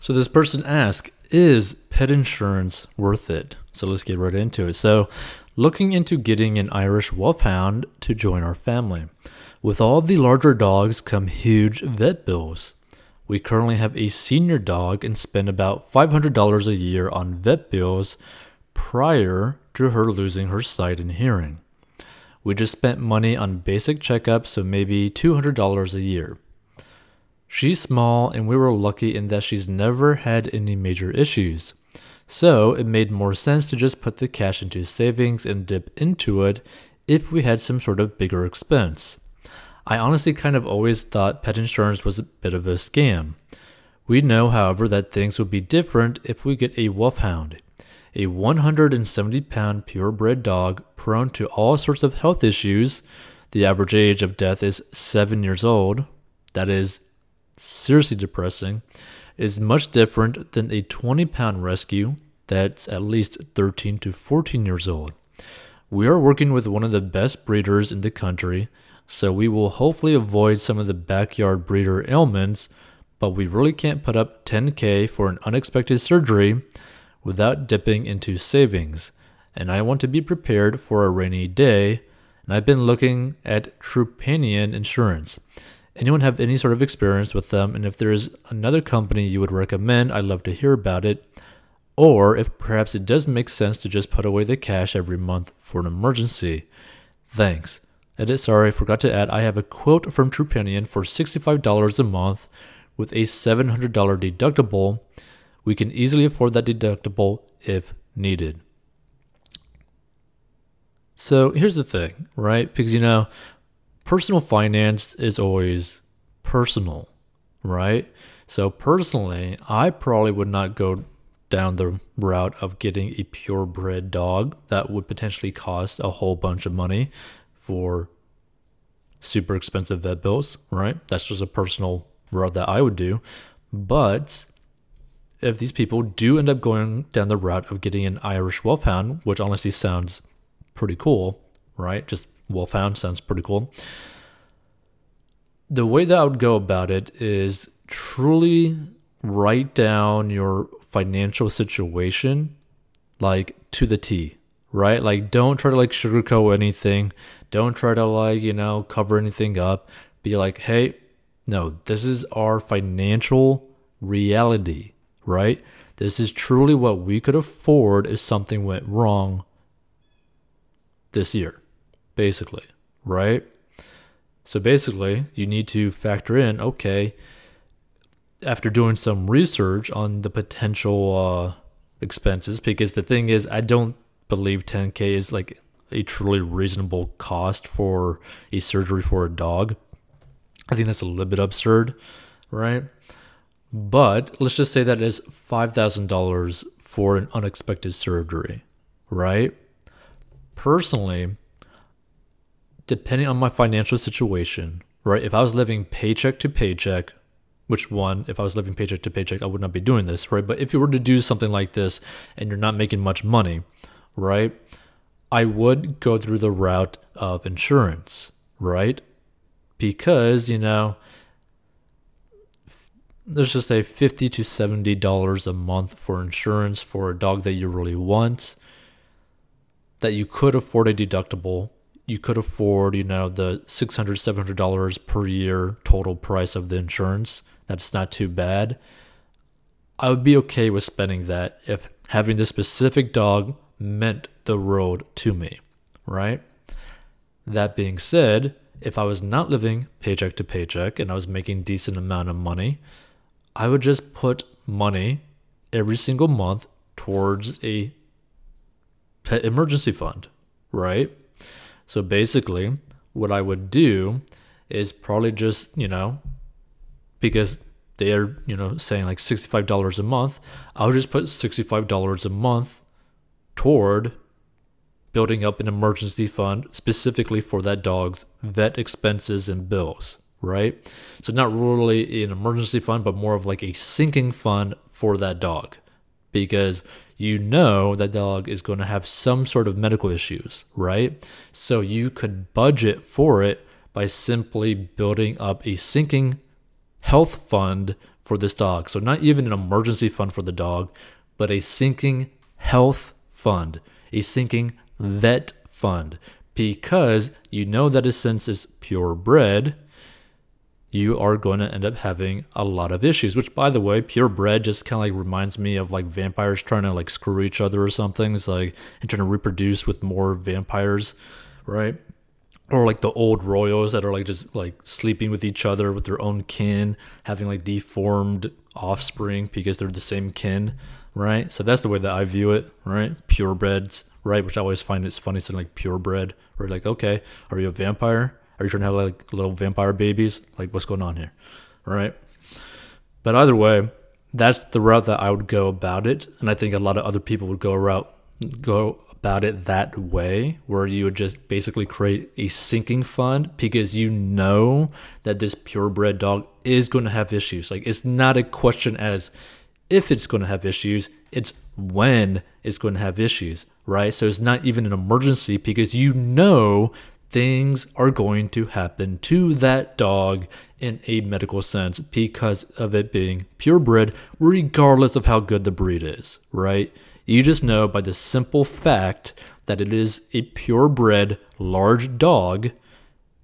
So this person asked, is pet insurance worth it? So let's get right into it. So looking into getting an Irish Wolfhound to join our family. With all the larger dogs come huge vet bills. We currently have a senior dog and spend about $500 a year on vet bills prior to her losing her sight and hearing. We just spent money on basic checkups, so maybe $200 a year. She's small and we were lucky in that she's never had any major issues. So it made more sense to just put the cash into savings and dip into it if we had some sort of bigger expense. I honestly kind of always thought pet insurance was a bit of a scam. We know, however, that things would be different if we get a Wolfhound, a 170-pound purebred dog prone to all sorts of health issues. The average age of death is 7 years old. That is seriously depressing. Is much different than a 20-pound rescue that's at least 13 to 14 years old. We are working with one of the best breeders in the country, so we will hopefully avoid some of the backyard breeder ailments, but we really can't put up $10K for an unexpected surgery without dipping into savings, and I want to be prepared for a rainy day, and I've been looking at Trupanion insurance. Anyone have any sort of experience with them? And if there's another company you would recommend, I'd love to hear about it. Or if perhaps it does make sense to just put away the cash every month for an emergency. Thanks. Edit, sorry, I forgot to add, I have a quote from Trupanion for $65 a month with a $700 deductible. We can easily afford that deductible if needed. So here's the thing, right? Because, you know, personal finance is always personal, right? So personally, I probably would not go down the route of getting a purebred dog that would potentially cost a whole bunch of money for super expensive vet bills, right? That's just a personal route that I would do. But if these people do end up going down the route of getting an Irish Wolfhound, which honestly sounds pretty cool, right? Just Wolfhound sounds pretty cool. The way that I would go about it is truly write down your financial situation, like, to the T, right? Like, don't try to like sugarcoat anything. Don't try to like, you know, cover anything up. Be like, hey, no, this is our financial reality, right? This is truly what we could afford if something went wrong this year. Basically, right? So basically, you need to factor in, okay, after doing some research on the potential expenses, because the thing is, I don't believe $10K is like a truly reasonable cost for a surgery for a dog. I think that's a little bit absurd, right? But let's just say that it's $5,000 for an unexpected surgery, right? Personally, depending on my financial situation, right? If I was living paycheck to paycheck, which one, if I was living paycheck to paycheck, I would not be doing this, right? But if you were to do something like this and you're not making much money, right? I would go through the route of insurance, right? Because, you know, let's just say $50 to $70 a month for insurance for a dog that you really want, that you could afford a deductible. You could afford, you know, the $600, $700 per year total price of the insurance. That's not too bad. I would be okay with spending that if having this specific dog meant the world to me, right? That being said, if I was not living paycheck to paycheck and I was making a decent amount of money, I would just put money every single month towards a pet emergency fund, right? So basically, what I would do is probably just, you know, because they are, you know, saying like $65 a month, I would just put $65 a month toward building up an emergency fund specifically for that dog's vet expenses and bills, right? So not really an emergency fund, but more of like a sinking fund for that dog, because you know that dog is going to have some sort of medical issues, right? So you could budget for it by simply building up a sinking health fund for this dog. So not even an emergency fund for the dog, but a sinking health fund, a sinking vet fund, because you know that since it's purebred, you are going to end up having a lot of issues, which, by the way, purebred just kind of like reminds me of like vampires trying to like screw each other or something. It's like, and trying to reproduce with more vampires, right? Or like the old royals that are like just like sleeping with each other with their own kin, having like deformed offspring because they're the same kin, right? So that's the way that I view it, right? Purebreds, right? Which I always find it's funny, something like purebred, or like, okay, are you a vampire? Are you trying to have like little vampire babies? Like, what's going on here? All right. But either way, that's the route that I would go about it. And I think a lot of other people would go about it that way, where you would just basically create a sinking fund because you know that this purebred dog is going to have issues. Like, it's not a question as if it's going to have issues, it's when it's going to have issues, right? So it's not even an emergency because you know things are going to happen to that dog in a medical sense because of it being purebred, regardless of how good the breed is, right? You just know by the simple fact that it is a purebred large dog,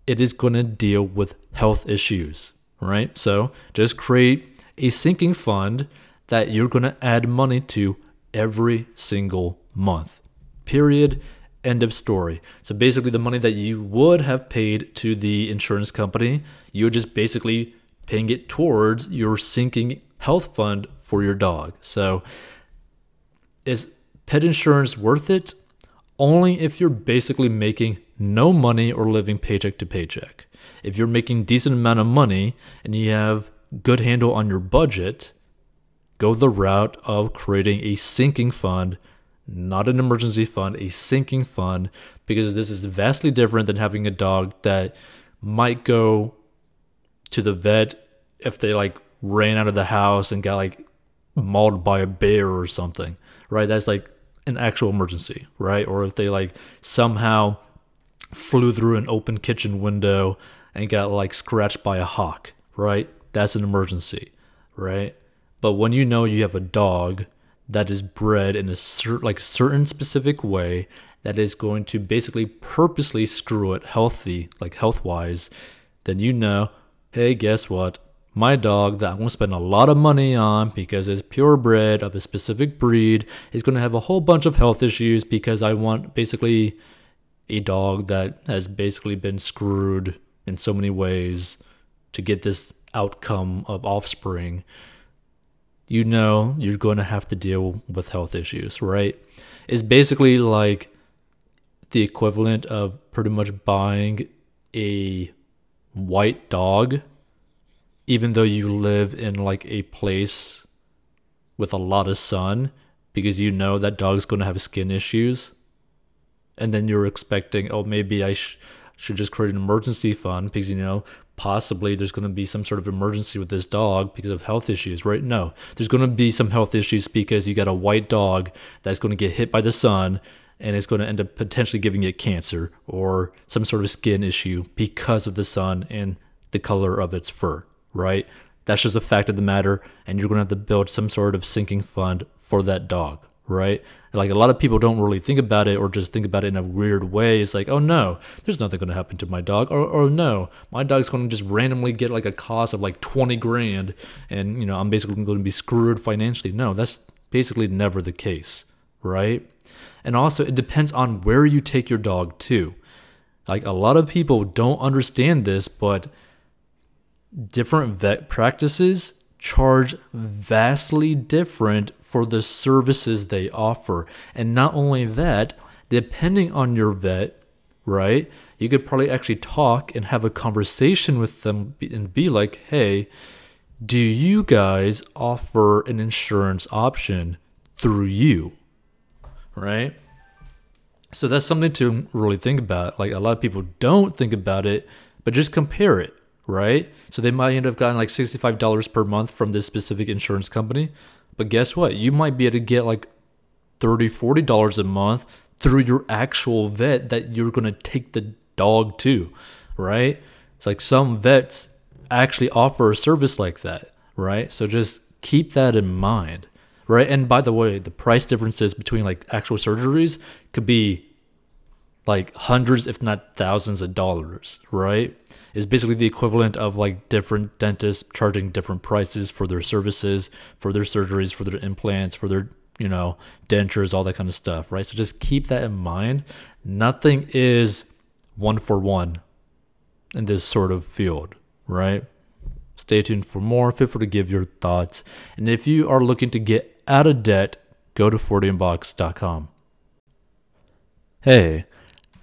it is going to deal with health issues, right? So just create a sinking fund that you're going to add money to every single month, period. End of story. So basically the money that you would have paid to the insurance company, you're just basically paying it towards your sinking health fund for your dog. So is pet insurance worth it? Only if you're basically making no money or living paycheck to paycheck. If you're making decent amount of money and you have good handle on your budget, go the route of creating a sinking fund, not an emergency fund, a sinking fund, because this is vastly different than having a dog that might go to the vet if they like ran out of the house and got like mauled by a bear or something, right? That's like an actual emergency, right? Or if they like somehow flew through an open kitchen window and got like scratched by a hawk, right? That's an emergency, right? But when you know you have a dog that is bred in a certain specific way that is going to basically purposely screw it healthy, like health-wise, then you know, hey, guess what? My dog that I'm going to spend a lot of money on because it's purebred of a specific breed is going to have a whole bunch of health issues because I want basically a dog that has basically been screwed in so many ways to get this outcome of offspring. You know you're going to have to deal with health issues, right? It's basically like the equivalent of pretty much buying a white dog, even though you live in like a place with a lot of sun, because you know that dog's going to have skin issues. And then you're expecting, oh, maybe I should just create an emergency fund because, you know, possibly there's going to be some sort of emergency with this dog because of health issues, right? No, there's going to be some health issues because you got a white dog that's going to get hit by the sun and it's going to end up potentially giving it cancer or some sort of skin issue because of the sun and the color of its fur, right? That's just a fact of the matter, and you're going to have to build some sort of sinking fund for that dog, right? Like, a lot of people don't really think about it or just think about it in a weird way. It's like, oh no, there's nothing going to happen to my dog. Or no, my dog's going to just randomly get like a cost of like 20 grand and, you know, I'm basically going to be screwed financially. No, that's basically never the case, right? And also it depends on where you take your dog to. Like, a lot of people don't understand this, but different vet practices charge vastly different for the services they offer. And not only that, depending on your vet, right, you could probably actually talk and have a conversation with them and be like, hey, do you guys offer an insurance option through you, right? So that's something to really think about. Like, a lot of people don't think about it, but just compare it, right? So they might end up getting like $65 per month from this specific insurance company. But guess what? You might be able to get like $30, $40 a month through your actual vet that you're going to take the dog to, right? It's like some vets actually offer a service like that, right? So just keep that in mind, right? And by the way, the price differences between like actual surgeries could be like hundreds, if not thousands of dollars, right? It's basically the equivalent of like different dentists charging different prices for their services, for their surgeries, for their implants, for their, you know, dentures, all that kind of stuff, right? So just keep that in mind. Nothing is one for one in this sort of field, right? Stay tuned for more. Feel free to give your thoughts. And if you are looking to get out of debt, go to FortianBox.com. Hey,